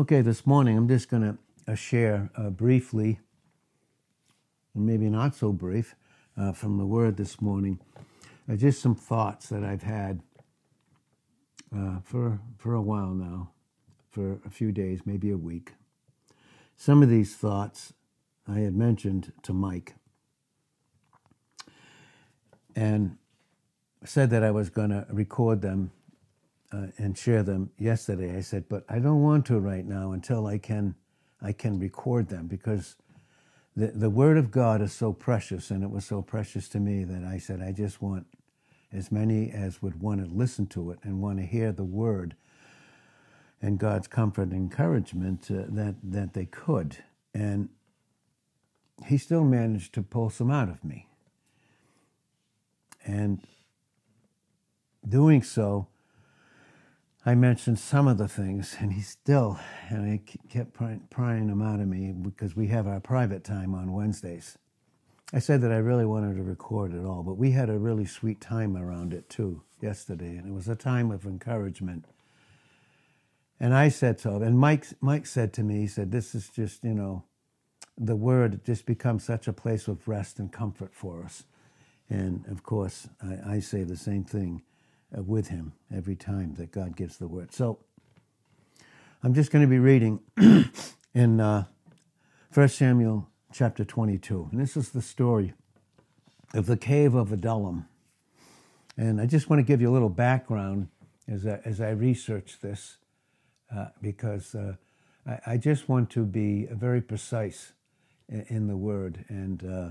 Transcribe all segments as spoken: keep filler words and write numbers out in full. Okay, this morning I'm just going to share uh, briefly, and maybe not so brief, uh, from the Word this morning, uh, just some thoughts that I've had uh, for, for a while now, for a few days, maybe a week. Some of these thoughts I had mentioned to Mike and said that I was going to record them Uh, and share them yesterday. I said, but I don't want to right now until I can I can record them, because the, the Word of God is so precious, and it was so precious to me that I said, I just want as many as would want to listen to it and want to hear the Word and God's comfort and encouragement uh, that, that they could. And he still managed to pull some out of me. And doing so, I mentioned some of the things, and he still, and I kept prying, prying them out of me, because we have our private time on Wednesdays. I said that I really wanted to record it all, but we had a really sweet time around it too yesterday, and it was a time of encouragement. And I said so, and Mike, Mike said to me, he said, this is just, you know, the Word just becomes such a place of rest and comfort for us. And of course, I, I say the same thing with him every time that God gives the Word. So I'm just going to be reading in uh, First Samuel chapter twenty-two. And this is the story of the cave of Adullam. And I just want to give you a little background as I, as I research this, uh, because uh, I, I just want to be very precise in, in the Word. And uh,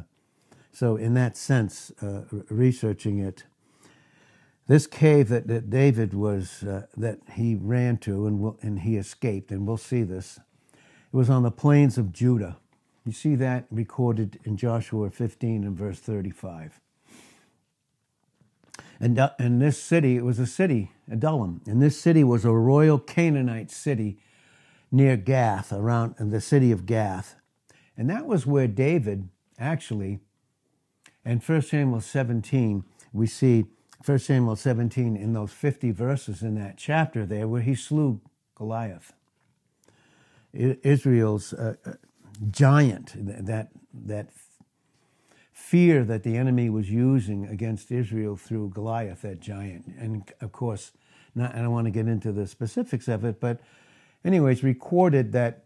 so in that sense, uh, researching it, this cave that, that David was, uh, that he ran to and, we'll, and he escaped, and we'll see this, it was on the plains of Judah. You see that recorded in Joshua fifteen and verse thirty-five. And uh, and this city, it was a city, Adullam, and this city was a royal Canaanite city near Gath, around the city of Gath. And that was where David, actually, in First Samuel seventeen, we see, First Samuel seventeen, in those fifty verses in that chapter there, where he slew Goliath, Israel's uh, giant, that, that fear that the enemy was using against Israel through Goliath, that giant. And of course, not, I don't want to get into the specifics of it, but anyways, recorded that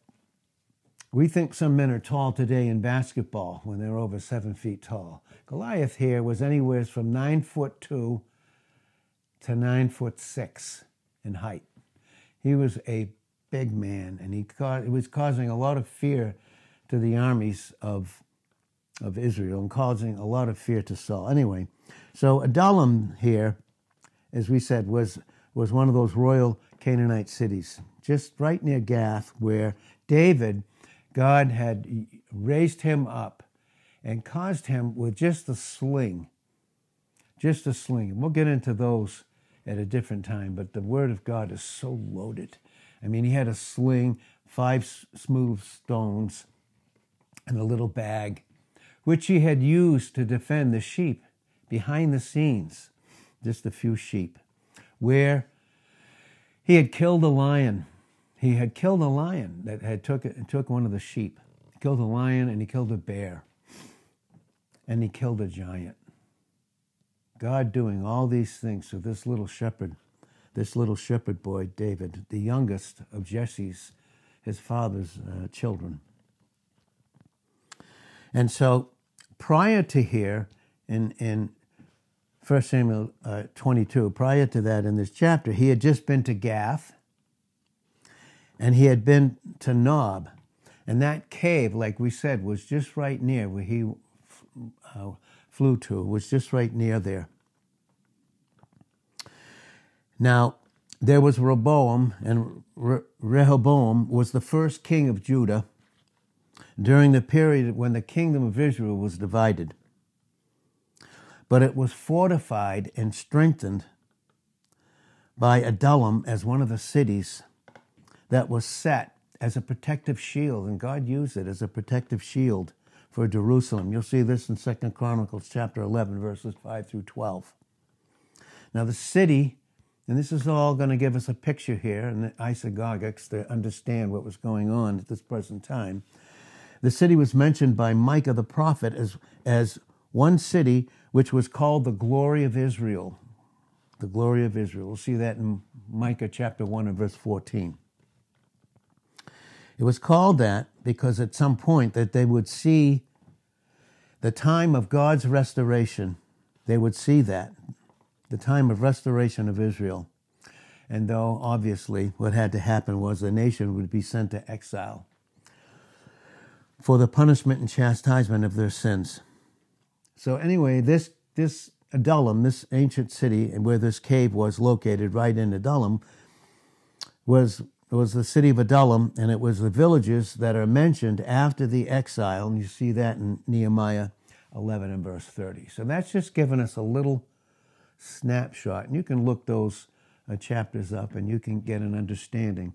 we think some men are tall today in basketball when they're over seven feet tall. Goliath here was anywhere from nine foot two to nine foot six in height. He was a big man, and he caused, it was causing a lot of fear to the armies of, of Israel, and causing a lot of fear to Saul. Anyway, so Adullam here, as we said, was, was one of those royal Canaanite cities, just right near Gath, where David, God had raised him up and caused him with just a sling, just a sling. We'll get into those at a different time, but the Word of God is so loaded. I mean, he had a sling, five smooth stones, and a little bag, which he had used to defend the sheep behind the scenes, just a few sheep, where he had killed a lion. He had killed a lion that had took took one of the sheep. He killed a lion, and he killed a bear, and he killed a giant. God doing all these things to this little shepherd, this little shepherd boy, David, the youngest of Jesse's, his father's uh, children. And so prior to here, in, in First Samuel uh, twenty-two, prior to that in this chapter, he had just been to Gath, and he had been to Nob, and that cave, like we said, was just right near where he uh, flew to, was just right near there. Now, there was Rehoboam, and Re- Rehoboam was the first king of Judah during the period when the kingdom of Israel was divided. But it was fortified and strengthened by Adullam as one of the cities that was set as a protective shield, and God used it as a protective shield for Jerusalem. You'll see this in Second Chronicles chapter eleven, verses five through twelve. Now the city And this is all going to give us a picture here in the isagogics to understand what was going on at this present time. The city was mentioned by Micah the prophet as, as one city which was called the glory of Israel. The glory of Israel. We'll see that in Micah chapter one and verse fourteen. It was called that because at some point that they would see the time of God's restoration. They would see that, the time of restoration of Israel. And though, obviously, what had to happen was the nation would be sent to exile for the punishment and chastisement of their sins. So anyway, this this Adullam, this ancient city where this cave was located, right in Adullam, was, was the city of Adullam, and it was the villages that are mentioned after the exile, and you see that in Nehemiah eleven and verse thirty. So that's just giving us a little snapshot, and you can look those uh, chapters up, and you can get an understanding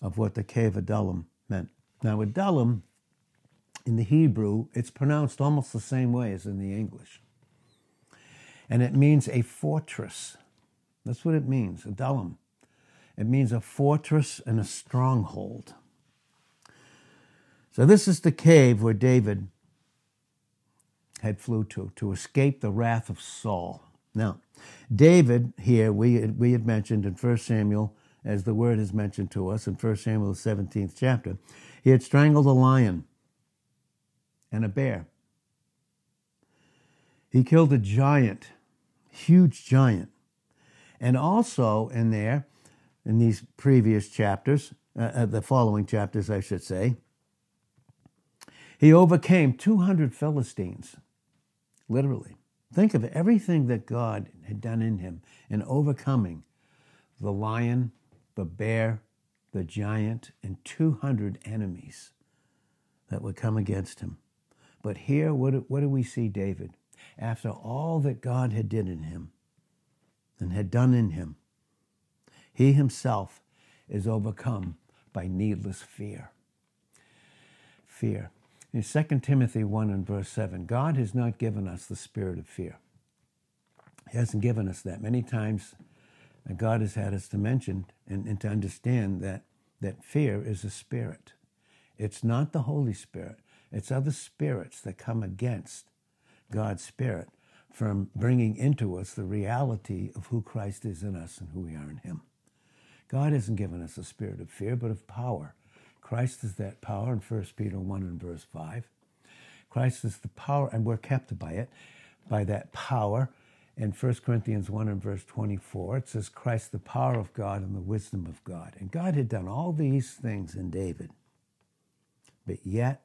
of what the cave of Adullam meant. Now, Adullam, in the Hebrew, it's pronounced almost the same way as in the English. And it means a fortress. That's what it means, Adullam. It means a fortress and a stronghold. So this is the cave where David had flew to, to escape the wrath of Saul. Now, David here, we, we had mentioned in First Samuel, as the word is mentioned to us in First Samuel, the seventeenth chapter, he had strangled a lion and a bear. He killed a giant, huge giant. And also in there, in these previous chapters, uh, the following chapters, I should say, he overcame two hundred Philistines, literally. Think of everything that God had done in him in overcoming the lion, the bear, the giant, and two hundred enemies that would come against him. But here, what do, what do we see David? After all that God had did in him and had done in him, he himself is overcome by needless fear. Fear. In Second Timothy one and verse seven, God has not given us the spirit of fear. He hasn't given us that. Many times God has had us to mention and, and to understand that, that fear is a spirit. It's not the Holy Spirit. It's other spirits that come against God's Spirit from bringing into us the reality of who Christ is in us and who we are in Him. God hasn't given us a spirit of fear, but of power. Christ is that power in First Peter one and verse five. Christ is the power, and we're kept by it, by that power. In First Corinthians one and verse twenty-four, it says, Christ, the power of God and the wisdom of God. And God had done all these things in David, but yet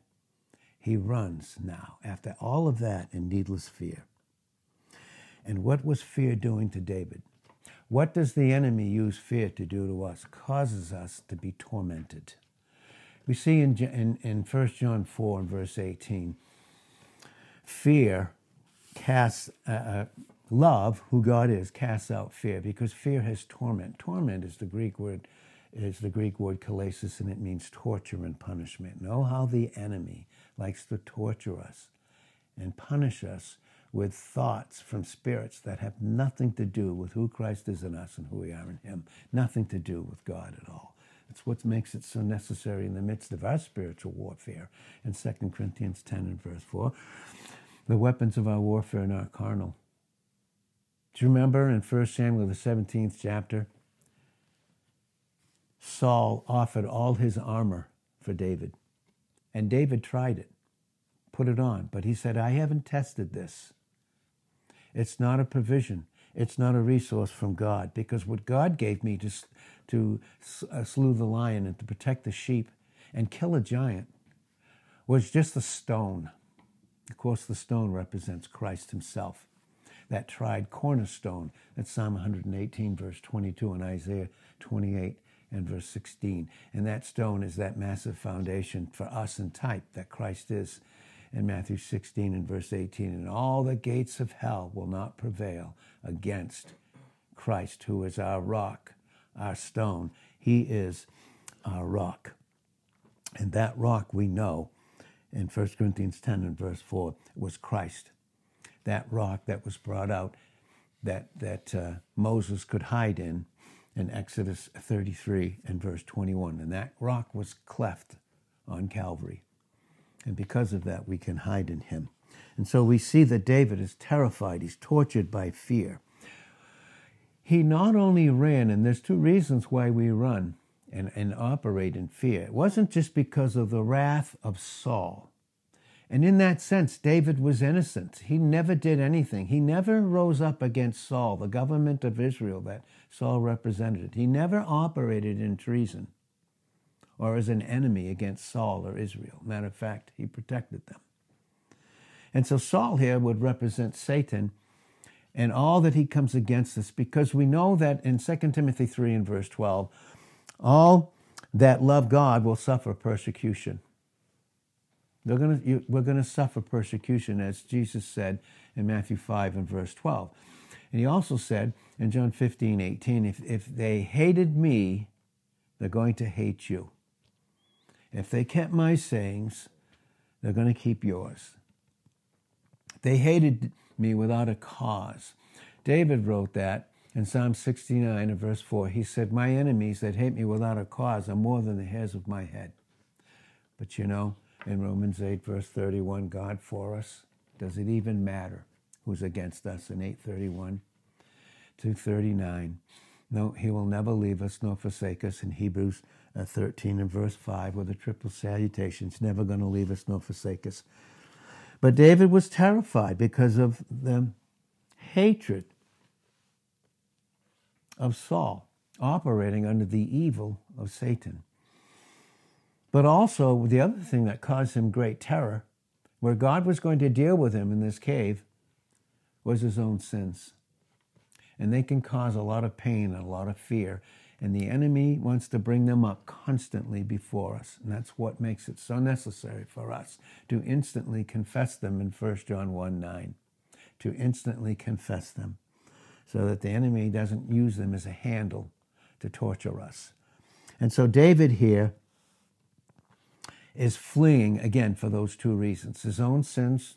he runs now, after all of that, in needless fear. And what was fear doing to David? What does the enemy use fear to do to us? Causes us to be tormented. We see in, in, in First John four and verse eighteen, fear casts, uh, uh, love, who God is, casts out fear, because fear has torment. Torment is the Greek word, is the Greek word kalesis, and it means torture and punishment. Know how the enemy likes to torture us and punish us with thoughts from spirits that have nothing to do with who Christ is in us and who we are in him. Nothing to do with God at all. It's what makes it so necessary in the midst of our spiritual warfare. In Second Corinthians ten and verse four, the weapons of our warfare are not carnal. Do you remember in First Samuel, the seventeenth chapter, Saul offered all his armor for David. And David tried it, put it on. But he said, I haven't tested this. It's not a provision. It's not a resource from God. Because what God gave me to, to uh, slew the lion and to protect the sheep and kill a giant was just a stone. Of course, the stone represents Christ himself, that tried cornerstone. That's Psalm one eighteen, verse twenty-two, and Isaiah twenty-eight. And verse sixteen, and that stone is that massive foundation for us in type that Christ is in Matthew sixteen and verse eighteen, and all the gates of hell will not prevail against Christ, who is our rock, our stone. He is our rock. And that rock we know in First Corinthians ten and verse four was Christ, that rock that was brought out that, that uh, Moses could hide in, in Exodus thirty-three and verse twenty-one. And that rock was cleft on Calvary. And because of that, we can hide in him. And so we see that David is terrified. He's tortured by fear. He not only ran, and there's two reasons why we run and, and operate in fear. It wasn't just because of the wrath of Saul. And in that sense, David was innocent. He never did anything. He never rose up against Saul, the government of Israel that Saul represented. He never operated in treason or as an enemy against Saul or Israel. Matter of fact, he protected them. And so Saul here would represent Satan and all that he comes against us, because we know that in Second Timothy three and verse twelve, all that love God will suffer persecution. They're gonna, you, we're going to suffer persecution, as Jesus said in Matthew five and verse twelve. And he also said in John fifteen, eighteen, if, if they hated me, they're going to hate you. If they kept my sayings, they're going to keep yours. They hated me without a cause. David wrote that in Psalm sixty-nine and verse four. He said, my enemies that hate me without a cause are more than the hairs of my head. But you know, in Romans eight, verse thirty-one, God for us, does it even matter who's against us? In eight thirty-one to thirty-nine, no, he will never leave us nor forsake us. In Hebrews thirteen and verse five, with the triple salutation, he's never going to leave us nor forsake us. But David was terrified because of the hatred of Saul operating under the evil of Satan. But also, the other thing that caused him great terror, where God was going to deal with him in this cave, was his own sins. And they can cause a lot of pain and a lot of fear. And the enemy wants to bring them up constantly before us. And that's what makes it so necessary for us to instantly confess them in First John one nine, to instantly confess them, so that the enemy doesn't use them as a handle to torture us. And so David here is fleeing, again, for those two reasons. His own sins,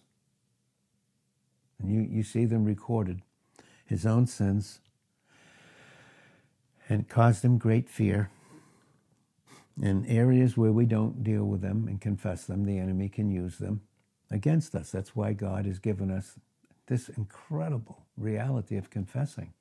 and you, you see them recorded, his own sins, and caused him great fear. In areas where we don't deal with them and confess them, the enemy can use them against us. That's why God has given us this incredible reality of confessing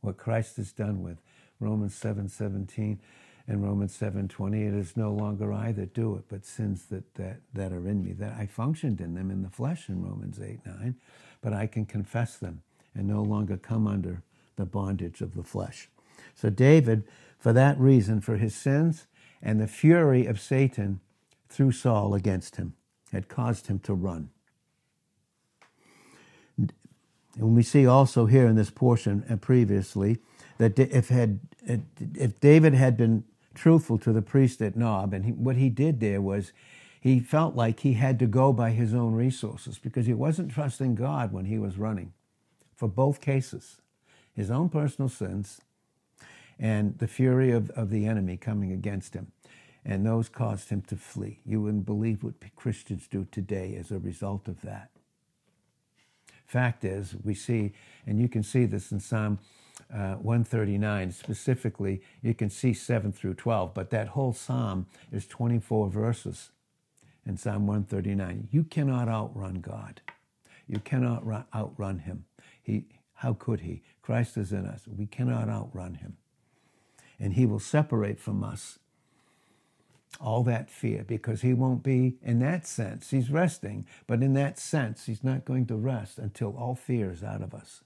what Christ has done with Romans seven seventeen. In Romans seven twenty, it is no longer I that do it, but sins that, that, that are in me, that I functioned in them in the flesh in Romans eight nine, but I can confess them and no longer come under the bondage of the flesh. So David, for that reason, for his sins and the fury of Satan through Saul against him, had caused him to run. And we see also here in this portion and previously that if had if David had been truthful to the priest at Nob, and he, what he did there was he felt like he had to go by his own resources because he wasn't trusting God when he was running for both cases, his own personal sins and the fury of, of the enemy coming against him. And those caused him to flee. You wouldn't believe what Christians do today as a result of that. Fact is, we see, and you can see this in Psalm Uh, one thirty-nine, specifically, you can see seven through twelve, but that whole psalm is twenty-four verses in Psalm one thirty-nine. You cannot outrun God. You cannot run, outrun him. He, how could he? Christ is in us. We cannot outrun him. And he will separate from us all that fear, because he won't be, in that sense, he's resting, but in that sense, he's not going to rest until all fear is out of us.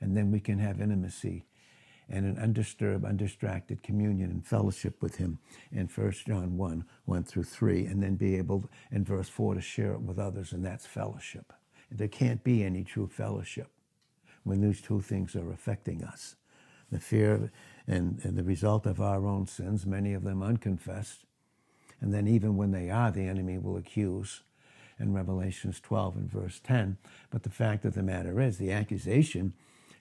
And then we can have intimacy and an undisturbed, undistracted communion and fellowship with him in First John one, one through three, and then be able, in verse four, to share it with others, and that's fellowship. There can't be any true fellowship when these two things are affecting us. The fear and, and the result of our own sins, many of them unconfessed, and then even when they are, the enemy will accuse in Revelations twelve and verse ten. But the fact of the matter is, the accusation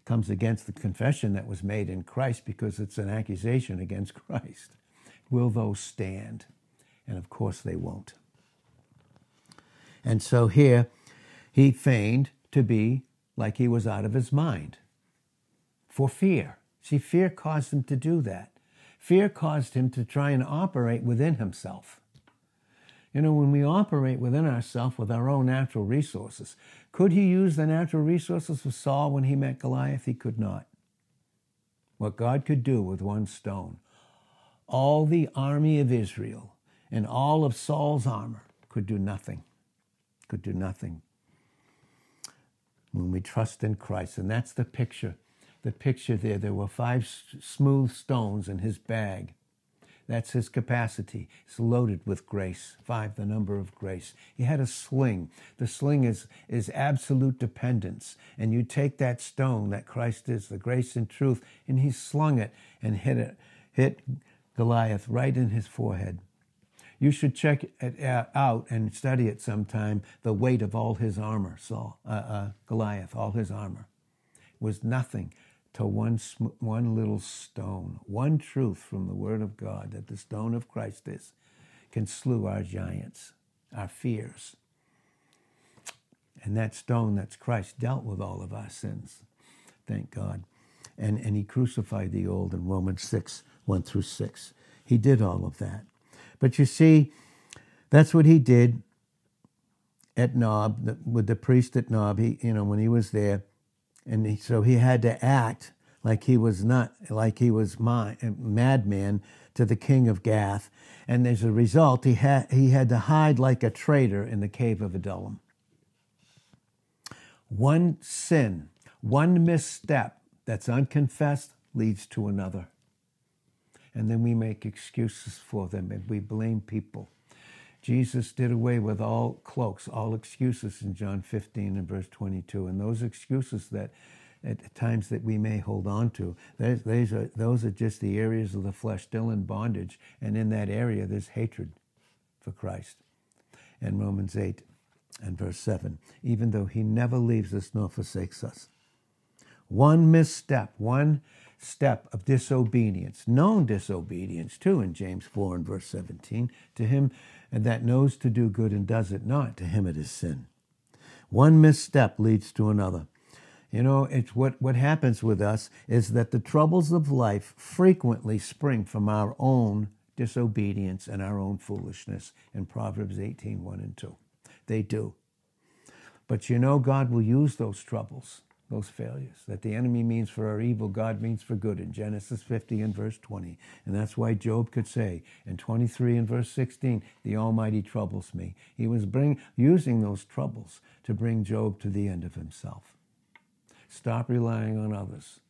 comes against the confession that was made in Christ, because it's an accusation against Christ. Will those stand? And of course they won't. And so here he feigned to be like he was out of his mind for fear. See, fear caused him to do that. Fear caused him to try and operate within himself. You know, when we operate within ourselves with our own natural resources, could he use the natural resources of Saul when he met Goliath? He could not. What God could do with one stone, all the army of Israel and all of Saul's armor could do nothing, could do nothing. When we trust in Christ, and that's the picture, the picture there, there were five smooth stones in his bag. That's his capacity. It's loaded with grace. Five, the number of grace. He had a sling. The sling is, is absolute dependence. And you take that stone that Christ is, the grace and truth, and he slung it and hit it, hit Goliath right in his forehead. You should check it out and study it sometime, the weight of all his armor, Saul, uh, uh, Goliath, all his armor. It was nothing to one, one little stone, one truth from the Word of God, that the stone of Christ is, can slew our giants, our fears. And that stone, that's Christ, dealt with all of our sins, thank God. And, and he crucified the old in Romans six, one through six. He did all of that. But you see, that's what he did at Nob, with the priest at Nob, he, you know, when he was there. And he, so he had to act like he was not, like he was my, madman to the king of Gath. And as a result, he had, he had to hide like a traitor in the cave of Adullam. One sin, one misstep that's unconfessed leads to another. And then we make excuses for them and we blame people. Jesus did away with all cloaks, all excuses in John fifteen and verse twenty-two. And those excuses that at times that we may hold on to, those are, those are just the areas of the flesh still in bondage. And in that area, there's hatred for Christ. And Romans eight and verse seven, even though he never leaves us nor forsakes us. One misstep, one step of disobedience, known disobedience too in James four and verse seventeen, to him and that knows to do good and does it not, to him it is sin. One misstep leads to another. You know, it's what, what happens with us is that the troubles of life frequently spring from our own disobedience and our own foolishness in Proverbs eighteen, one and two. They do. But you know, God will use those troubles, those failures, that the enemy means for our evil, God means for good in Genesis fifty and verse twenty. And that's why Job could say in twenty-three and verse sixteen, the Almighty troubles me. He was bring, using those troubles to bring Job to the end of himself. Stop relying on others.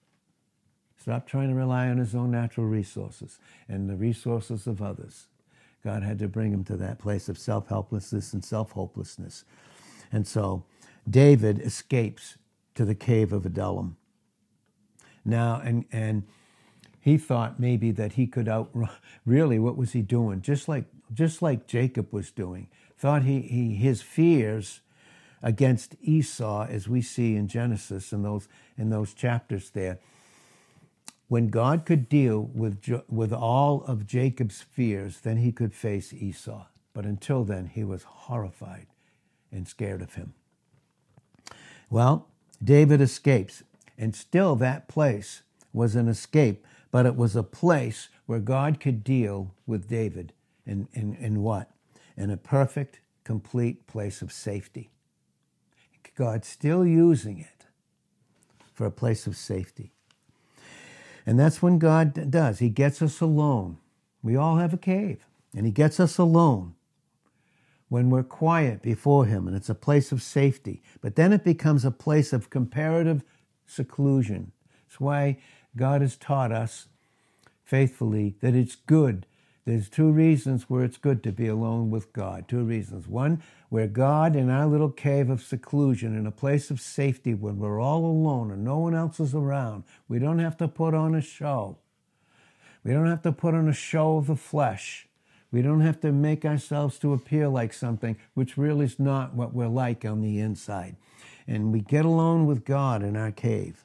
Stop trying to rely on his own natural resources and the resources of others. God had to bring him to that place of self-helplessness and self-hopelessness. And so David escapes to the cave of Adullam. Now, and and he thought maybe that he could outrun. Really, what was he doing? Just like just like Jacob was doing. Thought he, he his fears against Esau, as we see in Genesis and those in those chapters there. When God could deal with with all of Jacob's fears, then he could face Esau. But until then, he was horrified and scared of him. Well, David escapes, and still that place was an escape, but it was a place where God could deal with David in, in, in what? In a perfect, complete place of safety. God's still using it for a place of safety. And that's when God does. He gets us alone. We all have a cave, and he gets us alone when we're quiet before him, and it's a place of safety. But then it becomes a place of comparative seclusion. That's why God has taught us faithfully that it's good. There's two reasons where it's good to be alone with God. Two reasons. One, where God in our little cave of seclusion, in a place of safety when we're all alone and no one else is around. We don't have to put on a show. We don't have to put on a show of the flesh. We don't have to make ourselves to appear like something, which really is not what we're like on the inside. And we get alone with God in our cave.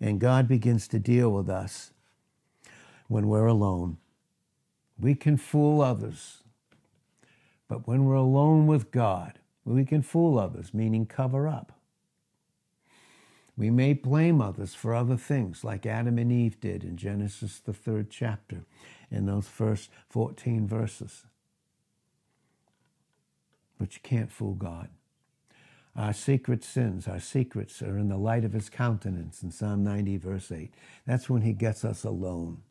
And God begins to deal with us when we're alone. We can fool others. But when we're alone with God, we can fool others, meaning cover up. We may blame others for other things, like Adam and Eve did in Genesis, the third chapter, in those first fourteen verses. But you can't fool God. Our secret sins, our secrets are in the light of his countenance in Psalm ninety, verse eight. That's when he gets us alone.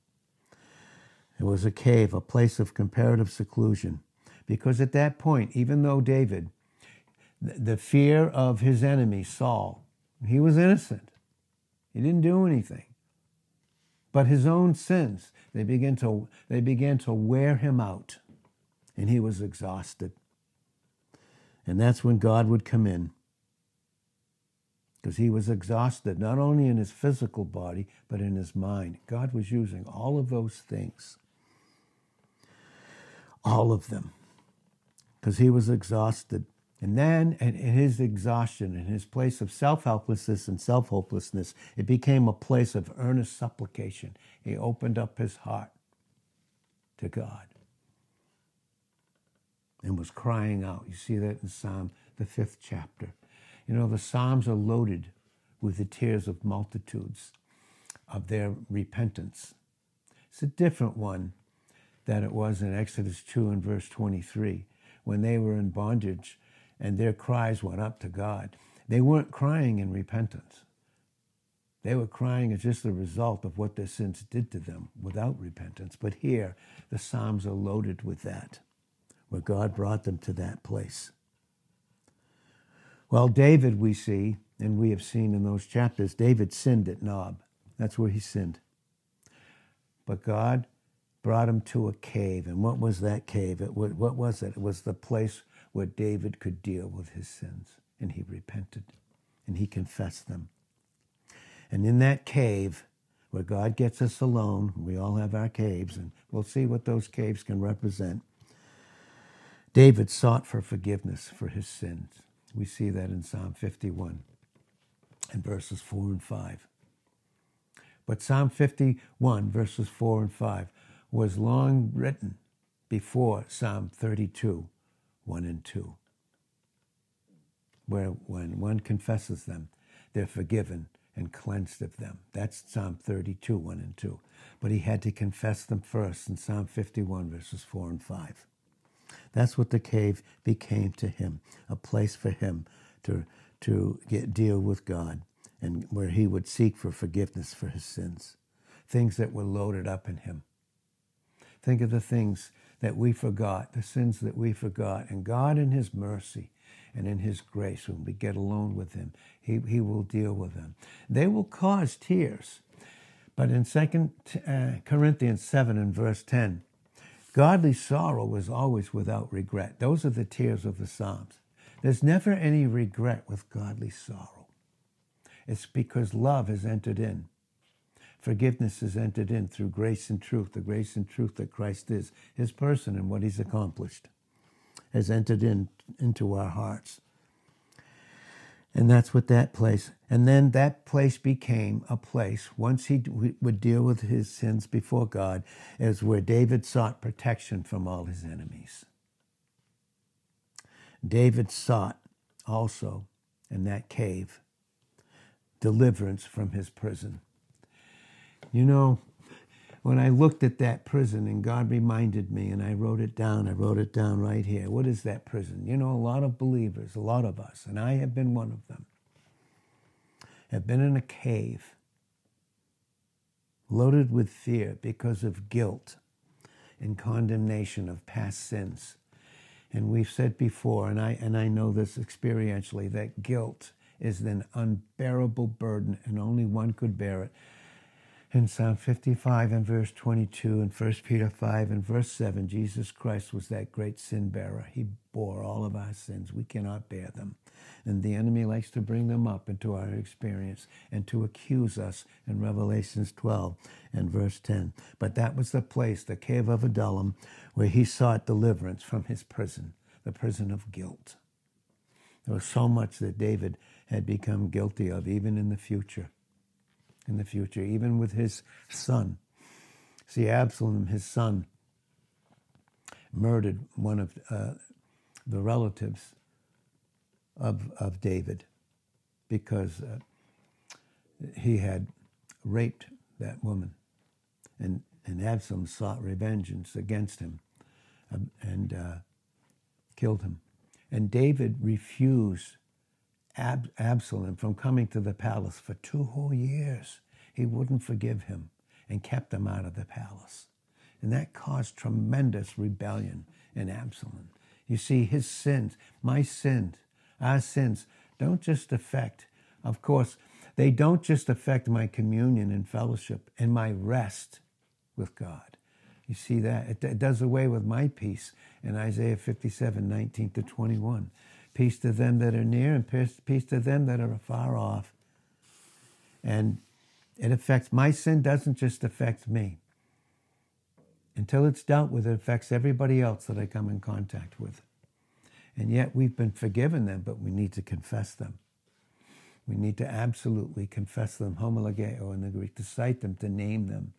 It was a cave, a place of comparative seclusion. Because at that point, even though David, the fear of his enemy, Saul, he was innocent. He didn't do anything. But his own sins, they began to, they began to wear him out, and he was exhausted. And that's when God would come in, because he was exhausted, not only in his physical body, but in his mind. God was using all of those things, all of them, because he was exhausted. And then in his exhaustion, in his place of self-helplessness and self-hopelessness, it became a place of earnest supplication. He opened up his heart to God and was crying out. You see that in Psalm, the fifth chapter. You know, the Psalms are loaded with the tears of multitudes of their repentance. It's a different one than it was in Exodus two and verse twenty-three, when they were in bondage and their cries went up to God. They weren't crying in repentance. They were crying as just the result of what their sins did to them without repentance. But here, the Psalms are loaded with that, where God brought them to that place. Well, David, we see, and we have seen in those chapters, David sinned at Nob. That's where he sinned. But God brought him to a cave. And what was that cave? It was, what was it? It was the place where David could deal with his sins. And he repented. And he confessed them. And in that cave, where God gets us alone, we all have our caves, and we'll see what those caves can represent. David sought for forgiveness for his sins. We see that in Psalm fifty-one and verses four and five. But Psalm fifty-one, verses four and five, was long written before Psalm thirty-two, one and two, where when one confesses them, they're forgiven and cleansed of them. That's Psalm thirty-two, one and two. But he had to confess them first in Psalm fifty-one, verses four and five. That's what the cave became to him, a place for him to, to get, deal with God, and where he would seek for forgiveness for his sins, things that were loaded up in him. Think of the things that we forgot, the sins that we forgot. And God, in his mercy and in his grace, when we get alone with him, he, he will deal with them. They will cause tears. But in Second Corinthians seven and verse ten, godly sorrow is always without regret. Those are the tears of the Psalms. There's never any regret with godly sorrow. It's because love has entered in. Forgiveness has entered in through grace and truth, the grace and truth that Christ is, his person and what he's accomplished, has entered in into our hearts. And that's what that place, and then that place became a place, once he would deal with his sins before God, is where David sought protection from all his enemies. David sought also, in that cave, deliverance from his prison. You know, when I looked at that prison and God reminded me, and I wrote it down, I wrote it down right here. What is that prison? You know, a lot of believers, a lot of us, and I have been one of them, have been in a cave loaded with fear because of guilt and condemnation of past sins. And we've said before, and I, and I know this experientially, that guilt is an unbearable burden and only one could bear it. In Psalm fifty-five and verse twenty-two and First Peter five and verse seven, Jesus Christ was that great sin bearer. He bore all of our sins. We cannot bear them. And the enemy likes to bring them up into our experience and to accuse us in Revelations twelve and verse ten. But that was the place, the cave of Adullam, where he sought deliverance from his prison, the prison of guilt. There was so much that David had become guilty of, even in the future. in the future, even with his son. See, Absalom, his son, murdered one of uh, the relatives of of David because uh, he had raped that woman. And, and Absalom sought revenge against him and uh, killed him. And David refused Ab- Absalom from coming to the palace for two whole years. He wouldn't forgive him and kept him out of the palace. And that caused tremendous rebellion in Absalom. You see, his sins, my sins, our sins, don't just affect, of course, they don't just affect my communion and fellowship and my rest with God. You see that? It, it does away with my peace in Isaiah fifty-seven, nineteen to twenty-one. Peace to them that are near and peace, peace to them that are far off. And it affects, my sin doesn't just affect me. Until it's dealt with, it affects everybody else that I come in contact with. And yet we've been forgiven them, but we need to confess them. We need to absolutely confess them, homologeo in the Greek, to cite them, to name them.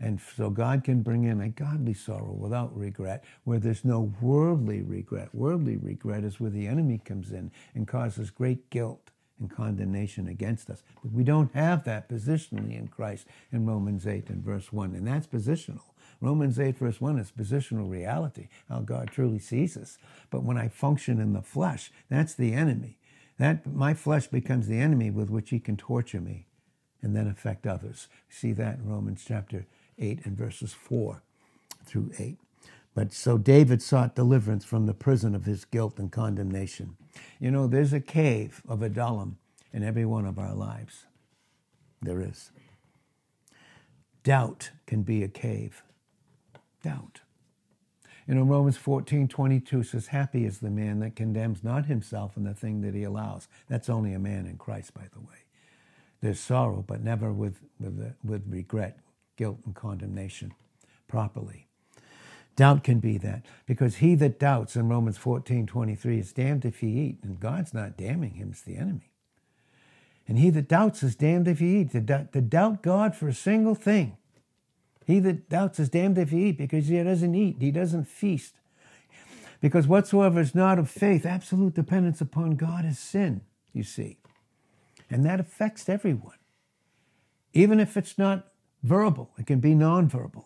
And so God can bring in a godly sorrow without regret, where there's no worldly regret. Worldly regret is where the enemy comes in and causes great guilt and condemnation against us. But we don't have that positionally in Christ in Romans eight and verse one. And that's positional. Romans eight verse one is positional reality, how God truly sees us. But when I function in the flesh, that's the enemy. That my flesh becomes the enemy with which he can torture me and then affect others. We see that in Romans chapter eight and verses four through eight. But so David sought deliverance from the prison of his guilt and condemnation. You know, there's a cave of Adullam in every one of our lives. There is. Doubt can be a cave. Doubt. You know, Romans fourteen twenty-two says, happy is the man that condemns not himself in the thing that he allows. That's only a man in Christ, by the way. There's sorrow, but never with, with, with regret, guilt, and condemnation properly. Doubt can be that, because he that doubts in Romans fourteen twenty-three is damned if he eat, and God's not damning him, it's the enemy. And he that doubts is damned if he eat. To, do- to doubt God for a single thing. He that doubts is damned if he eat, because he doesn't eat, he doesn't feast. Because whatsoever is not of faith, absolute dependence upon God is sin, you see. And that affects everyone. Even if it's not verbal, it can be nonverbal,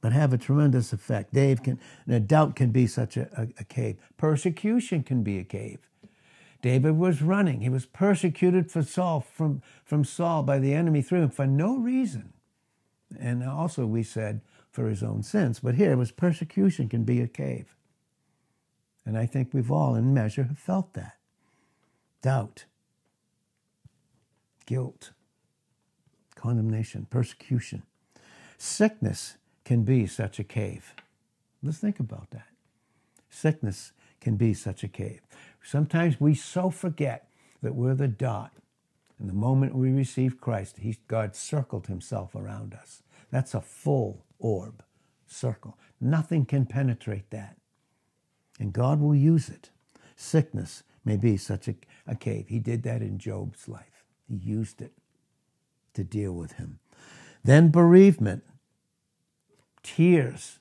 but have a tremendous effect. Dave can, a doubt can be such a, a, a cave. Persecution can be a cave. David was running. He was persecuted for Saul, from, from Saul by the enemy through him for no reason. And also, we said, for his own sins. But here it was persecution can be a cave. And I think we've all, in measure, have felt that. Doubt, guilt, condemnation, persecution. Sickness can be such a cave. Let's think about that. Sickness can be such a cave. Sometimes we so forget that we're the dot. And the moment we receive Christ, he, God circled himself around us. That's a full orb, circle. Nothing can penetrate that. And God will use it. Sickness may be such a, a cave. He did that in Job's life. He used it to deal with him. Then bereavement, tears,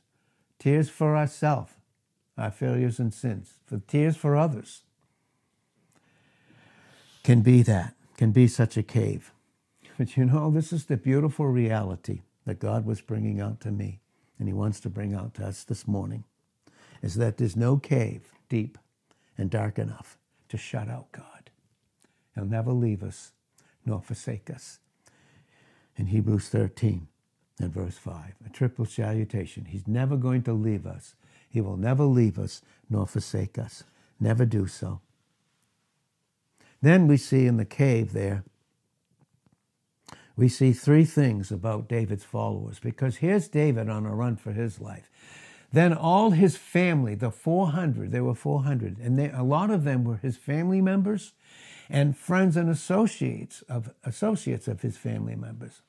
tears for ourselves, our failures and sins, for tears for others, can be that. Can be such a cave. But you know, this is the beautiful reality that God was bringing out to me, and he wants to bring out to us this morning, is that there's no cave deep and dark enough to shut out God. He'll never leave us nor forsake us. In Hebrews thirteen and verse five, a triple salutation. He's never going to leave us. He will never leave us nor forsake us. Never do so. Then we see in the cave there, we see three things about David's followers, because here's David on a run for his life. Then all his family, the four hundred, there were four hundred, and they, a lot of them were his family members and friends and associates of, associates of his family members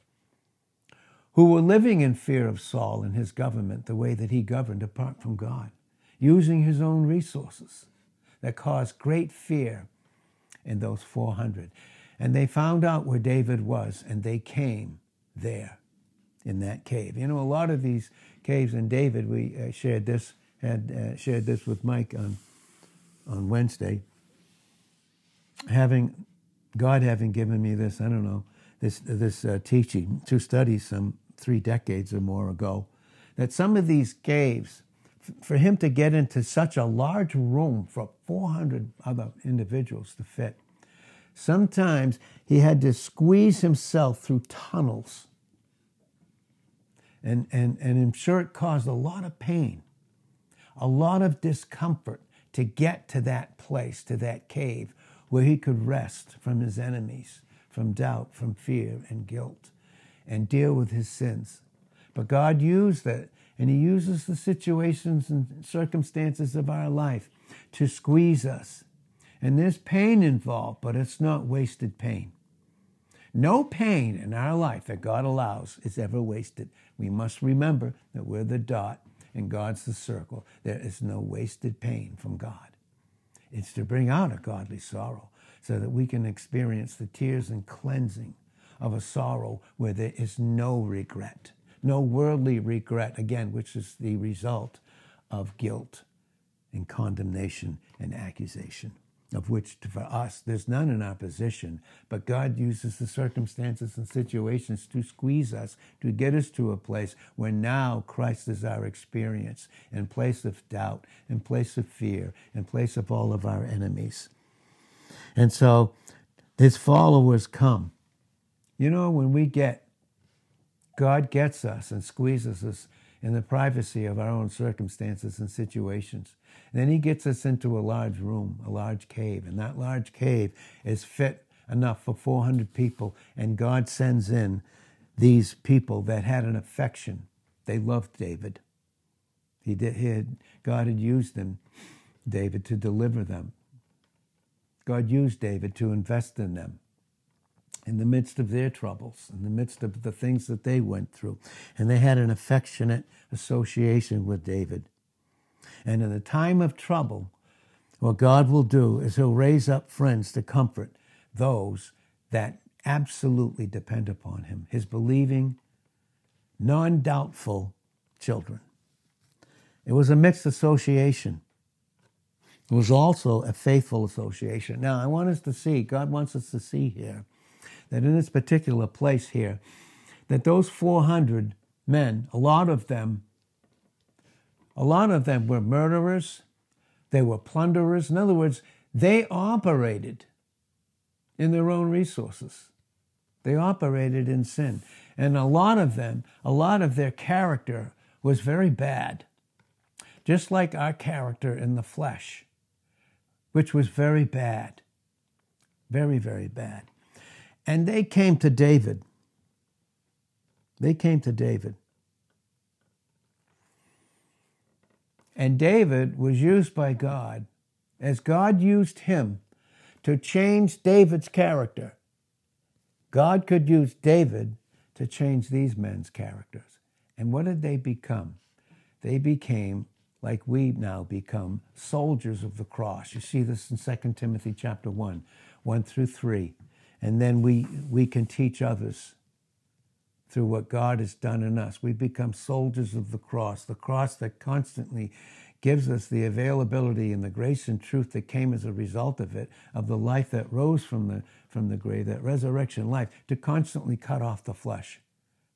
who were living in fear of Saul and his government, the way that he governed apart from God, using his own resources that caused great fear in those four hundred. And they found out where David was, and they came there in that cave. You know, a lot of these caves, and David, we uh, shared this, had uh, shared this with Mike on, on Wednesday. Having, God having given me this, I don't know, this, this uh, teaching, two studies some three decades or more ago, that some of these caves, for him to get into such a large room for four hundred other individuals to fit, sometimes he had to squeeze himself through tunnels. And, and, and I'm sure it caused a lot of pain, a lot of discomfort to get to that place, to that cave, where he could rest from his enemies, from doubt, from fear and guilt, and deal with his sins. But God used it, and he uses the situations and circumstances of our life to squeeze us. And there's pain involved, but it's not wasted pain. No pain in our life that God allows is ever wasted. We must remember that we're the dot and God's the circle. There is no wasted pain from God. It's to bring out a godly sorrow so that we can experience the tears and cleansing of a sorrow where there is no regret, no worldly regret, again, which is the result of guilt and condemnation and accusation, of which for us there's none in opposition, but God uses the circumstances and situations to squeeze us, to get us to a place where now Christ is our experience, in place of doubt, in place of fear, in place of all of our enemies. And so his followers come. You know, when we get, God gets us and squeezes us in the privacy of our own circumstances and situations. And then he gets us into a large room, a large cave, and that large cave is fit enough for four hundred people, and God sends in these people that had an affection. They loved David. He did, he had, God had used them, David, to deliver them. God used David to invest in them, in the midst of their troubles, in the midst of the things that they went through. And they had an affectionate association with David. And in the time of trouble, what God will do is he'll raise up friends to comfort those that absolutely depend upon him, his believing, non-doubtful children. It was a mixed association. It was also a faithful association. Now, I want us to see, God wants us to see here, that in this particular place here, that those four hundred men, a lot of them, a lot of them were murderers, they were plunderers. In other words, they operated in their own resources. They operated in sin. And a lot of them, a lot of their character was very bad, just like our character in the flesh, which was very bad, very, very bad. And they came to David. They came to David. And David was used by God, as God used him to change David's character. God could use David to change these men's characters. And what did they become? They became, like we now become, soldiers of the cross. You see this in Second Timothy chapter one, one through three. And then we, we can teach others through what God has done in us. We become soldiers of the cross, the cross that constantly gives us the availability and the grace and truth that came as a result of it, of the life that rose from the, from the grave, that resurrection life, to constantly cut off the flesh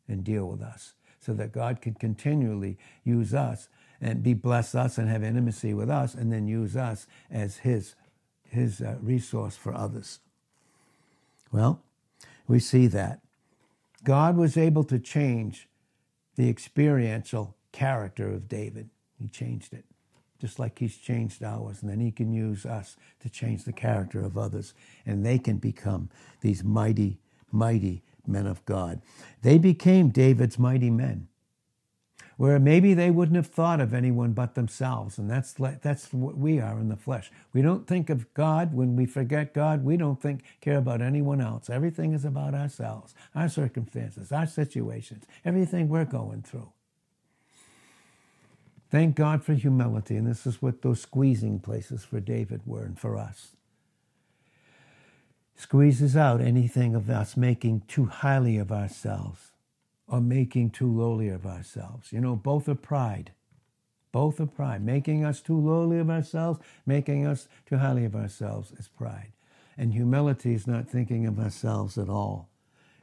and deal with us so that God can continually use us and be bless us and have intimacy with us and then use us as his, his uh, resource for others. Well, we see that. God was able to change the experiential character of David. He changed it, just like he's changed ours. And then he can use us to change the character of others. And they can become these mighty, mighty men of God. They became David's mighty men, where maybe they wouldn't have thought of anyone but themselves. And that's that's what we are in the flesh. We don't think of God. When we forget God, we don't think care about anyone else. Everything is about ourselves, our circumstances, our situations, everything we're going through. Thank God for humility. And this is what those squeezing places for David were and for us. Squeezes out anything of us making too highly of ourselves, or making too lowly of ourselves. You know, both are pride. Both are pride. Making us too lowly of ourselves, making us too highly of ourselves is pride. And humility is not thinking of ourselves at all.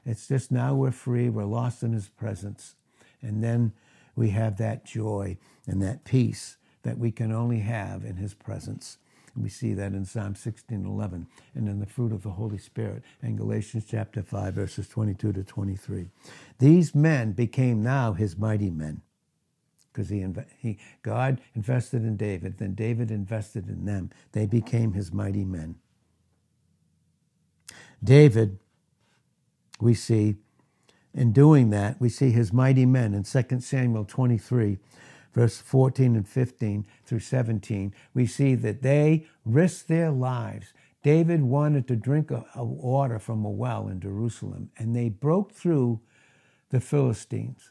It's just now we're free, we're lost in his presence. And then we have that joy and that peace that we can only have in his presence. And we see that in Psalm sixteen eleven and in the fruit of the Holy Spirit and Galatians chapter five, verses twenty-two to twenty-three. These men became now his mighty men because he, he, God invested in David, then David invested in them. They became his mighty men. David, we see, in doing that, we see his mighty men in Second Samuel twenty-three, verse fourteen and fifteen through seventeen. We see that they risked their lives. David wanted to drink a, a water from a well in Jerusalem, and they broke through the Philistines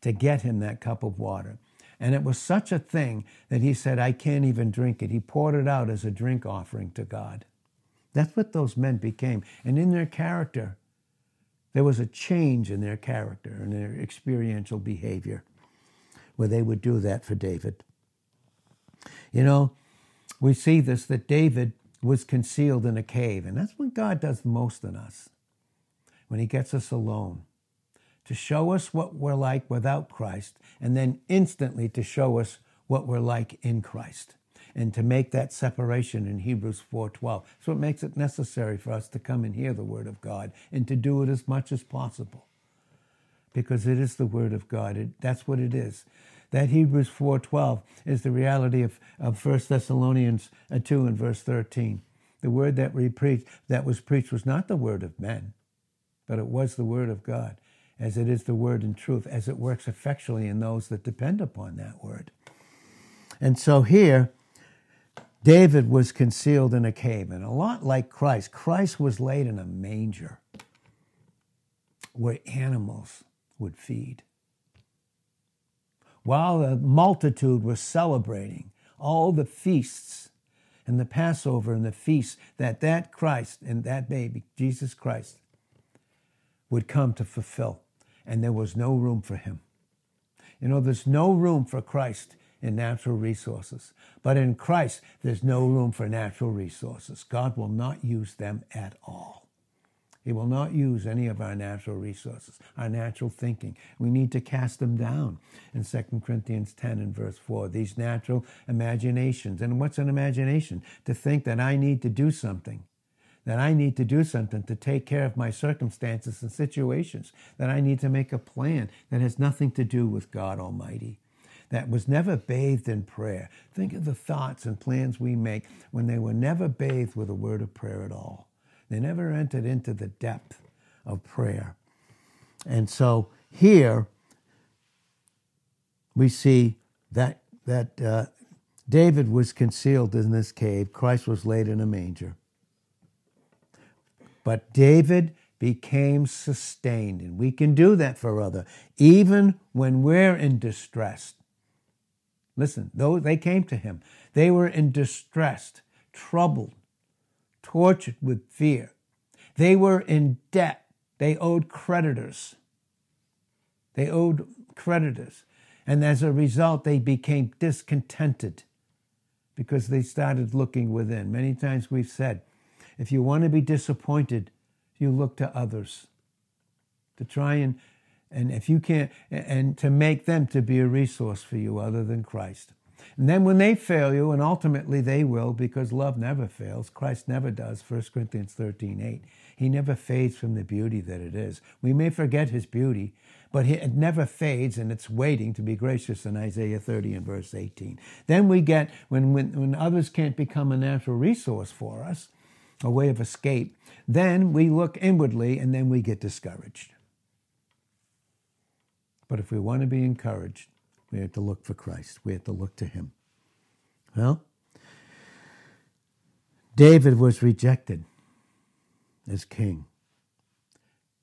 to get him that cup of water. And it was such a thing that he said, I can't even drink it. He poured it out as a drink offering to God. That's what those men became. And in their character, there was a change in their character and their experiential behavior where they would do that for David. You know, we see this, that David was concealed in a cave, and that's what God does most in us, when he gets us alone, to show us what we're like without Christ, and then instantly to show us what we're like in Christ, and to make that separation in Hebrews four twelve. So it makes it necessary for us to come and hear the Word of God and to do it as much as possible because it is the Word of God. It, that's what it is. That Hebrews four twelve is the reality of, of First Thessalonians two and verse thirteen. The Word that we preached, that was preached was not the Word of men, but it was the Word of God, as it is the Word in truth, as it works effectually in those that depend upon that Word. And so here, David was concealed in a cave, and a lot like Christ. Christ was laid in a manger where animals would feed. While the multitude was celebrating all the feasts and the Passover and the feasts that that Christ and that baby, Jesus Christ, would come to fulfill, and there was no room for him. You know, there's no room for Christ in natural resources. But in Christ, there's no room for natural resources. God will not use them at all. He will not use any of our natural resources, our natural thinking. We need to cast them down. In Second Corinthians ten and verse four, these natural imaginations. And what's an imagination? To think that I need to do something. That I need to do something to take care of my circumstances and situations. That I need to make a plan that has nothing to do with God Almighty. That was never bathed in prayer. Think of the thoughts and plans we make when they were never bathed with a word of prayer at all. They never entered into the depth of prayer. And so here we see that, that uh, David was concealed in this cave. Christ was laid in a manger. But David became sustained, and we can do that for others, even when we're in distress. Listen, though they came to him, they were in distress, troubled, tortured with fear. They were in debt. They owed creditors. They owed creditors. And as a result, they became discontented because they started looking within. Many times we've said, if you want to be disappointed, you look to others to try and And if you can't, and to make them to be a resource for you other than Christ. And then when they fail you, and ultimately they will, because love never fails. Christ never does, First Corinthians thirteen eight. He never fades from the beauty that it is. We may forget his beauty, but it never fades, and it's waiting to be gracious in Isaiah thirty and verse eighteen. Then we get, when, when, when others can't become a natural resource for us, a way of escape, then we look inwardly, and then we get discouraged. But if we want to be encouraged, we have to look for Christ. We have to look to him. Well, David was rejected as king.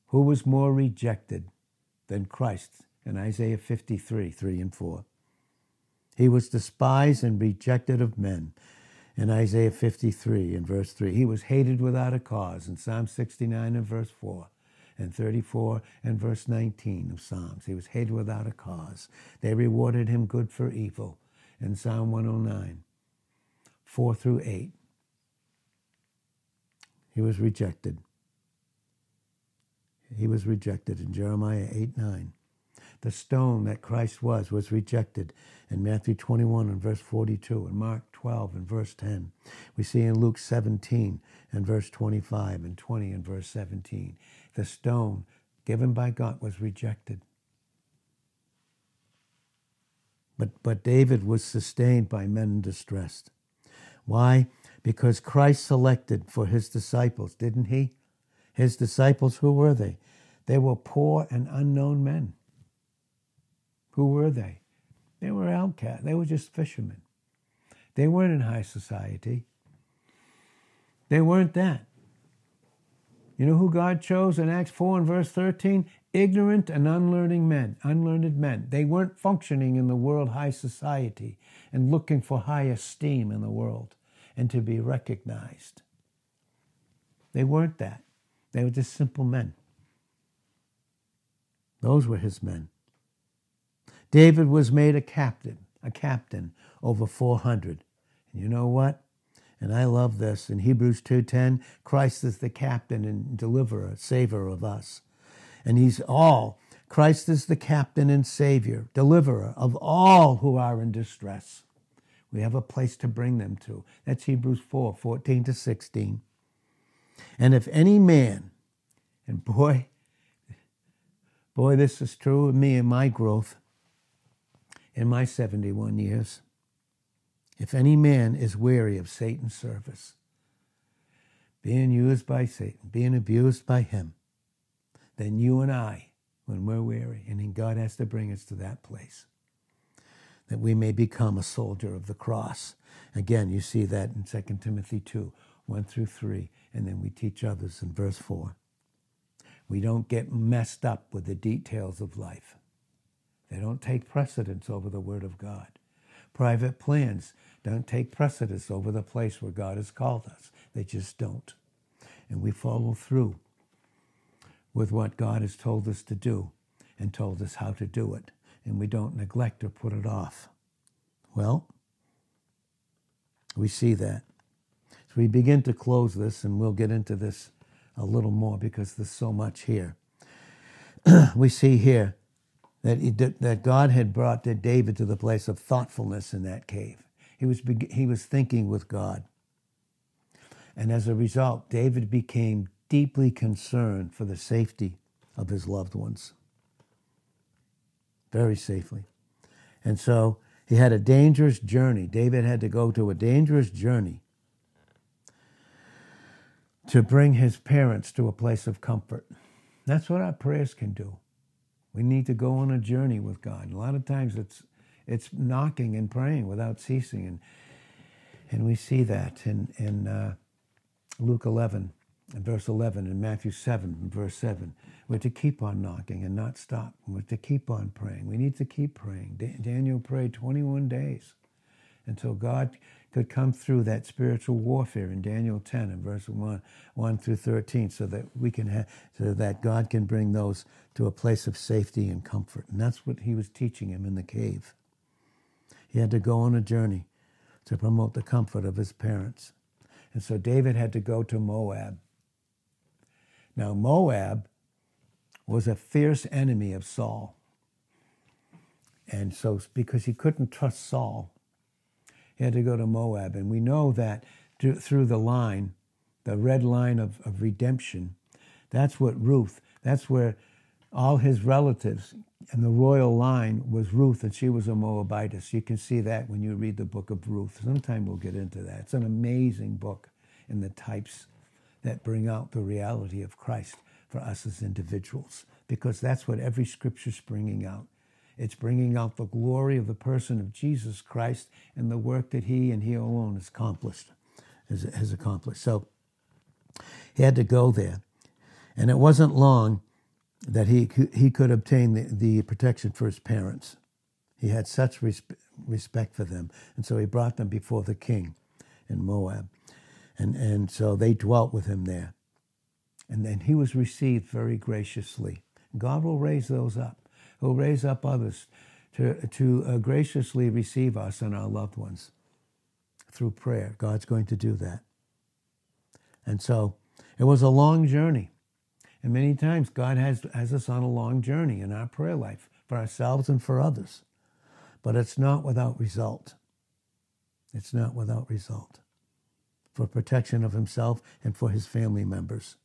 Who was more rejected than Christ in Isaiah fifty-three, three and four? He was despised and rejected of men in Isaiah fifty-three and verse three. He was hated without a cause in Psalm sixty-nine and verse four. And thirty-four and verse nineteen of Psalms. He was hated without a cause. They rewarded him good for evil in Psalm one oh nine, four through eight. He was rejected. he was rejected in Jeremiah eight nine. The stone that Christ was, was rejected in Matthew twenty-one and verse forty-two, and Mark twelve and verse ten. We see in Luke seventeen and verse twenty-five, and twenty and verse seventeen. The stone given by God was rejected. But, but David was sustained by men distressed. Why? Because Christ selected for his disciples, didn't he? His disciples, who were they? They were poor and unknown men. Who were they? They were outcasts. They were just fishermen. They weren't in high society. They weren't that. You know who God chose in Acts four and verse thirteen? Ignorant and unlearning men, unlearned men. They weren't functioning in the world high society and looking for high esteem in the world and to be recognized. They weren't that. They were just simple men. Those were his men. David was made a captain, a captain over four hundred. And you know what? And I love this. In Hebrews two ten, Christ is the captain and deliverer, savior of us. And he's all. Christ is the captain and savior, deliverer of all who are in distress. We have a place to bring them to. That's Hebrews four fourteen to sixteen. And if any man, and boy, boy, this is true of me in my growth, in my seventy-one years, if any man is weary of Satan's service, being used by Satan, being abused by him, then you and I, when we're weary, and then God has to bring us to that place, that we may become a soldier of the cross. Again, you see that in Second Timothy two, one through three, and then we teach others in verse four. We don't get messed up with the details of life. They don't take precedence over the Word of God. Private plans don't take precedence over the place where God has called us. They just don't. And we follow through with what God has told us to do and told us how to do it. And we don't neglect or put it off. Well, we see that. So we begin to close this, and we'll get into this a little more because there's so much here. We see here that he did, that God had brought David to the place of thoughtfulness in that cave. He was he was thinking with God. And as a result, David became deeply concerned for the safety of his loved ones. Very safely. And so he had a dangerous journey. David had to go to a dangerous journey to bring his parents to a place of comfort. That's what our prayers can do. We need to go on a journey with God. And a lot of times it's it's knocking and praying without ceasing. And and we see that in, in uh, Luke eleven and verse eleven and Matthew seven and verse seven. We're to keep on knocking and not stop. We're to keep on praying. We need to keep praying. Da- Daniel prayed twenty-one days until God could come through that spiritual warfare in Daniel ten and verse one, one through thirteen, so that we can have, so that God can bring those to a place of safety and comfort. And that's what he was teaching him in the cave. He had to go on a journey to promote the comfort of his parents. And so David had to go to Moab. Now Moab was a fierce enemy of Saul. And so because he couldn't trust Saul, he had to go to Moab. And we know that through the line, the red line of, of redemption, that's what Ruth, that's where all his relatives and the royal line was Ruth, and she was a Moabitess. You can see that when you read the book of Ruth. Sometime we'll get into that. It's an amazing book in the types that bring out the reality of Christ for us as individuals, because that's what every scripture's bringing out. It's bringing out the glory of the person of Jesus Christ and the work that he and he alone has accomplished. Has, has accomplished. So he had to go there. And it wasn't long that he, he could obtain the, the protection for his parents. He had such res- respect for them. And so he brought them before the king in Moab. And, and so they dwelt with him there. And then he was received very graciously. God will raise those up. He'll raise up others to, to uh, graciously receive us and our loved ones through prayer. God's going to do that. And so it was a long journey. And many times God has, has us on a long journey in our prayer life for ourselves and for others. But it's not without result. It's not without result for protection of himself and for his family members.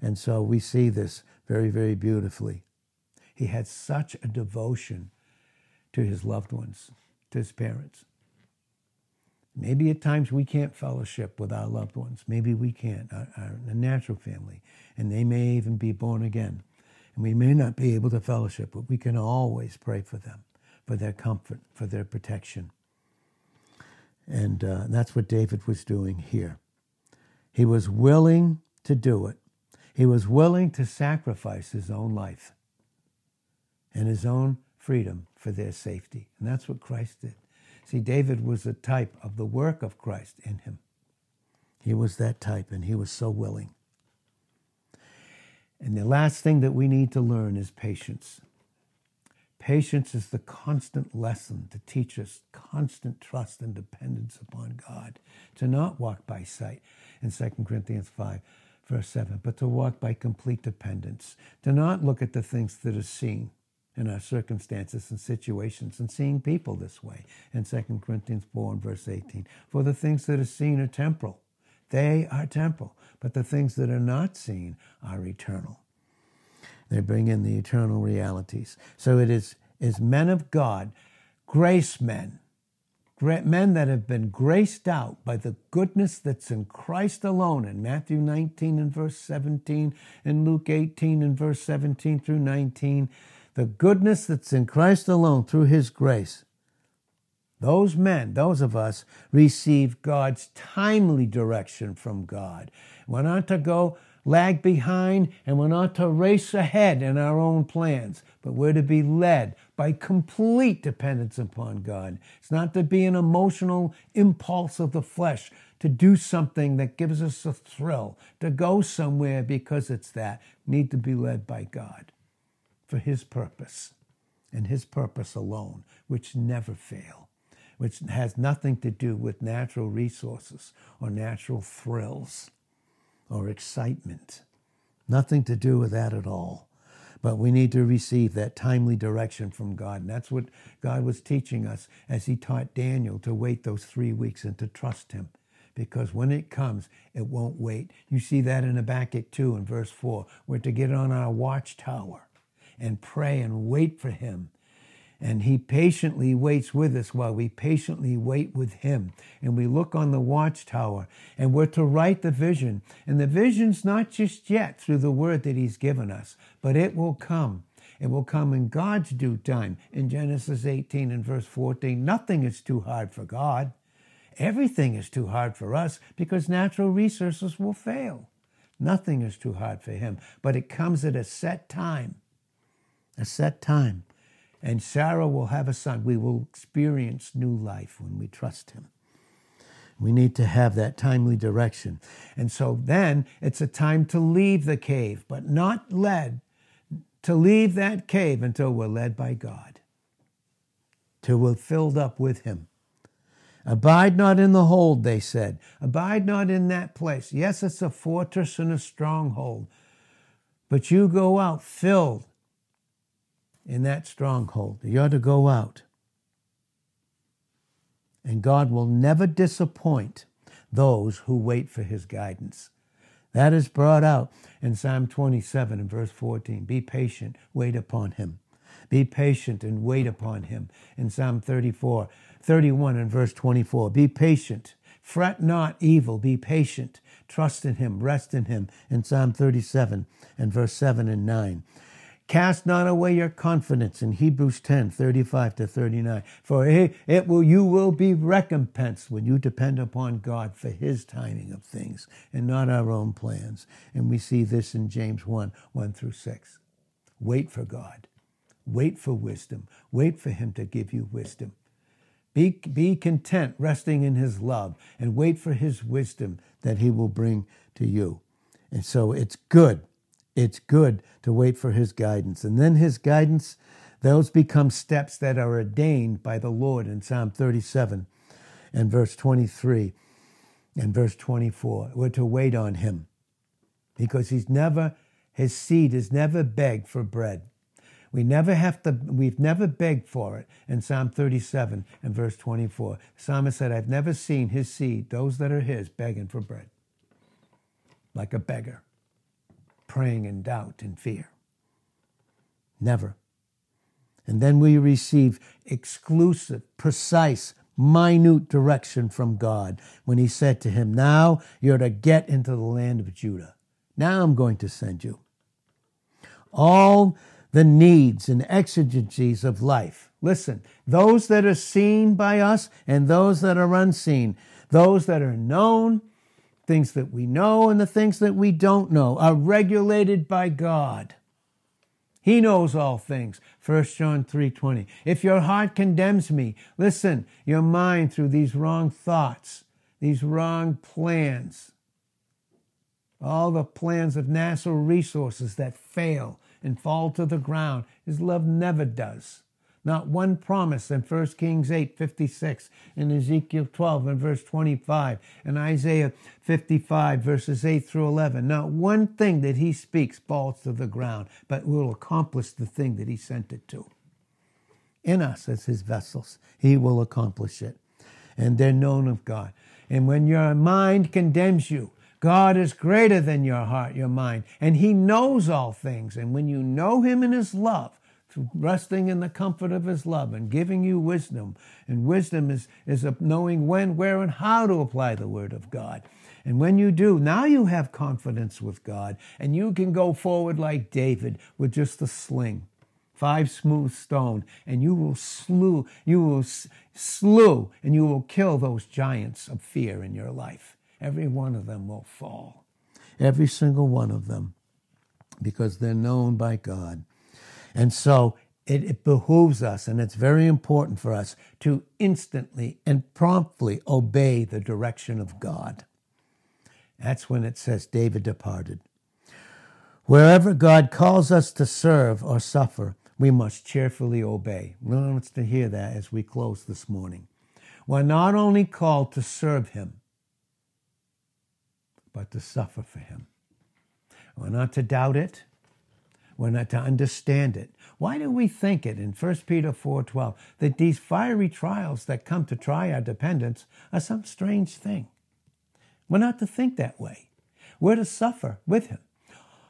And so we see this very, very beautifully. He had such a devotion to his loved ones, to his parents. Maybe at times we can't fellowship with our loved ones. Maybe we can't, our, our natural family. And they may even be born again. And we may not be able to fellowship, but we can always pray for them, for their comfort, for their protection. And uh, that's what David was doing here. He was willing to do it. He was willing to sacrifice his own life and his own freedom for their safety. And that's what Christ did. See, David was a type of the work of Christ in him. He was that type, and he was so willing. And the last thing that we need to learn is patience. Patience is the constant lesson to teach us constant trust and dependence upon God, to not walk by sight in Second Corinthians five, verse seven, but to walk by complete dependence, to not look at the things that are seen in our circumstances and situations and seeing people this way. In Second Corinthians four and verse eighteen, for the things that are seen are temporal. They are temporal, but the things that are not seen are eternal. They bring in the eternal realities. So it is, is men of God, grace men, men that have been graced out by the goodness that's in Christ alone in Matthew nineteen and verse seventeen and Luke eighteen and verse seventeen through nineteen, the goodness that's in Christ alone through his grace. Those men, those of us, receive God's timely direction from God. We're not to go lag behind, and we're not to race ahead in our own plans, but we're to be led by complete dependence upon God. It's not to be an emotional impulse of the flesh to do something that gives us a thrill, to go somewhere because it's that. We need to be led by God for his purpose and his purpose alone, which never fail, which has nothing to do with natural resources or natural thrills or excitement. Nothing to do with that at all. But we need to receive that timely direction from God. And that's what God was teaching us as he taught Daniel to wait those three weeks and to trust him. Because when it comes, it won't wait. You see that in Habakkuk two and verse four. We're to get on our watchtower and pray and wait for him. And he patiently waits with us while we patiently wait with him. And we look on the watchtower, and we're to write the vision. And the vision's not just yet through the word that he's given us, but it will come. It will come in God's due time. In Genesis eighteen and verse fourteen, nothing is too hard for God. Everything is too hard for us because natural resources will fail. Nothing is too hard for him, but it comes at a set time. A set time. And Sarah will have a son. We will experience new life when we trust him. We need to have that timely direction. And so then it's a time to leave the cave, but not led, to leave that cave until we're led by God, till we're filled up with him. Abide not in the hold, they said. Abide not in that place. Yes, it's a fortress and a stronghold, but you go out filled in that stronghold. You're to go out. And God will never disappoint those who wait for his guidance. That is brought out in Psalm twenty-seven and verse fourteen. Be patient, wait upon him. Be patient and wait upon him. In Psalm thirty-four, thirty-one and verse twenty-four. Be patient, fret not evil, be patient. Trust in him, rest in him. In Psalm thirty-seven and verse seven and nine. Cast not away your confidence in Hebrews ten, thirty-five to thirty-nine. For it will, you will be recompensed when you depend upon God for his timing of things and not our own plans. And we see this in James one, one through six. Wait for God. Wait for wisdom. Wait for him to give you wisdom. Be, be content resting in his love and wait for his wisdom that he will bring to you. And so it's good. It's good to wait for his guidance. And then his guidance, those become steps that are ordained by the Lord in Psalm thirty-seven and verse twenty-three and verse twenty-four. We're to wait on him because he's never His seed has never begged for bread. We never have to, we've never begged for it. In Psalm thirty-seven and verse twenty-four, the psalmist said, I've never seen his seed, those that are his, begging for bread. Like a beggar, praying in doubt and fear. Never. And then we receive exclusive, precise, minute direction from God when he said to him, now you're to get into the land of Judah. Now I'm going to send you. All the needs and exigencies of life. Listen, those that are seen by us and those that are unseen, those that are known, things that we know and the things that we don't know are regulated by God. He knows all things. First John three twenty. If your heart condemns me, listen, your mind through these wrong thoughts, these wrong plans, all the plans of natural resources that fail and fall to the ground, his love never does. Not one promise in First Kings eight fifty-six, in Ezekiel twelve and verse twenty-five, in Isaiah fifty-five verses eight through eleven. Not one thing that he speaks falls to the ground, but will accomplish the thing that he sent it to. In us as his vessels, he will accomplish it. And they're known of God. And when your mind condemns you, God is greater than your heart, your mind, and he knows all things. And when you know him in his love, resting in the comfort of his love and giving you wisdom. And wisdom is, is knowing when, where, and how to apply the word of God. And when you do, now you have confidence with God, and you can go forward like David with just a sling, five smooth stone, and you will slew, you will slew, and you will kill those giants of fear in your life. Every one of them will fall. Every single one of them, because they're known by God. And so it, it behooves us, and it's very important for us, to instantly and promptly obey the direction of God. That's when it says David departed. Wherever God calls us to serve or suffer, we must cheerfully obey. We want to hear that as we close this morning. We're not only called to serve him, but to suffer for him. We're not to doubt it. We're not to understand it. Why do we think it in First Peter four twelve that these fiery trials that come to try our dependence are some strange thing? We're not to think that way. We're to suffer with him.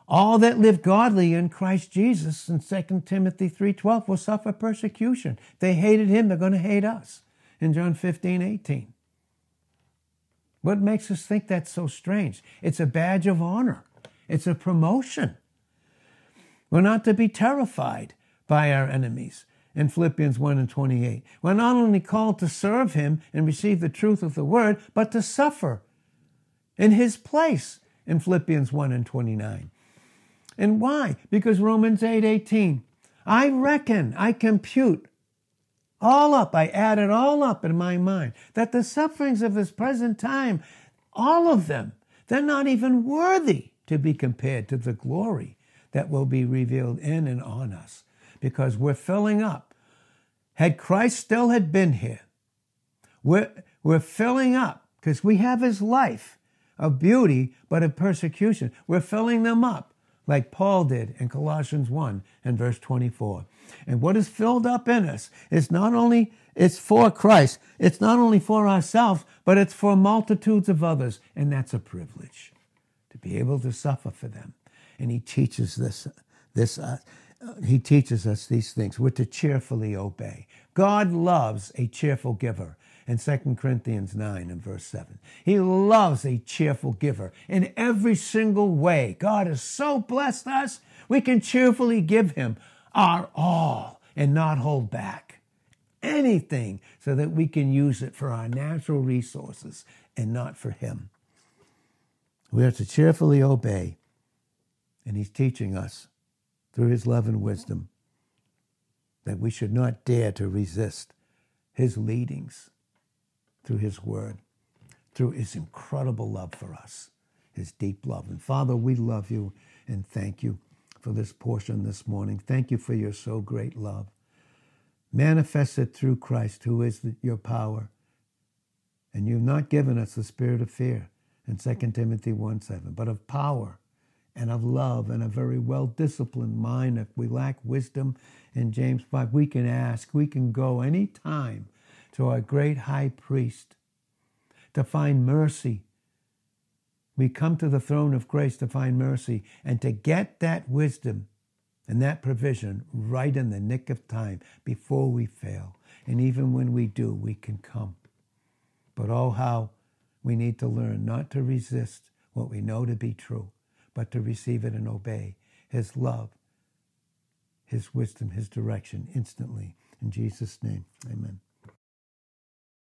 All that live godly in Christ Jesus in Second Timothy three twelve will suffer persecution. They hated him, they're going to hate us in John fifteen eighteen. What makes us think that's so strange? It's a badge of honor. It's a promotion. We're not to be terrified by our enemies in Philippians one and twenty-eight. We're not only called to serve him and receive the truth of the word, but to suffer in his place in Philippians one and twenty-nine. And why? Because Romans eight eighteen, I reckon, I compute all up, I add it all up in my mind, that the sufferings of this present time, all of them, they're not even worthy to be compared to the glory that will be revealed in and on us, because we're filling up. Had Christ still had been here, we're, we're filling up, because we have his life of beauty, but of persecution. We're filling them up like Paul did in Colossians one and verse twenty-four. And what is filled up in us is not only, it's for Christ, it's not only for ourselves, but it's for multitudes of others. And that's a privilege, to be able to suffer for them. And he teaches this, this uh, he teaches us these things. We're to cheerfully obey. God loves a cheerful giver in Second Corinthians nine and verse seven. He loves a cheerful giver in every single way. God has so blessed us, we can cheerfully give him our all and not hold back anything so that we can use it for our natural resources and not for him. We are to cheerfully obey. And he's teaching us through his love and wisdom that we should not dare to resist his leadings through his word, through his incredible love for us, his deep love. And Father, we love you and thank you for this portion this morning. Thank you for your so great love, manifested through Christ, who is the, your power. And you've not given us the spirit of fear in Second Timothy one seven, but of power and of love and a very well-disciplined mind. If we lack wisdom in James five, we can ask, we can go any time to our great high priest to find mercy. We come to the throne of grace to find mercy and to get that wisdom and that provision right in the nick of time before we fail. And even when we do, we can come. But oh, how we need to learn not to resist what we know to be true, but to receive it and obey his love, his wisdom, his direction instantly. In Jesus' name, amen.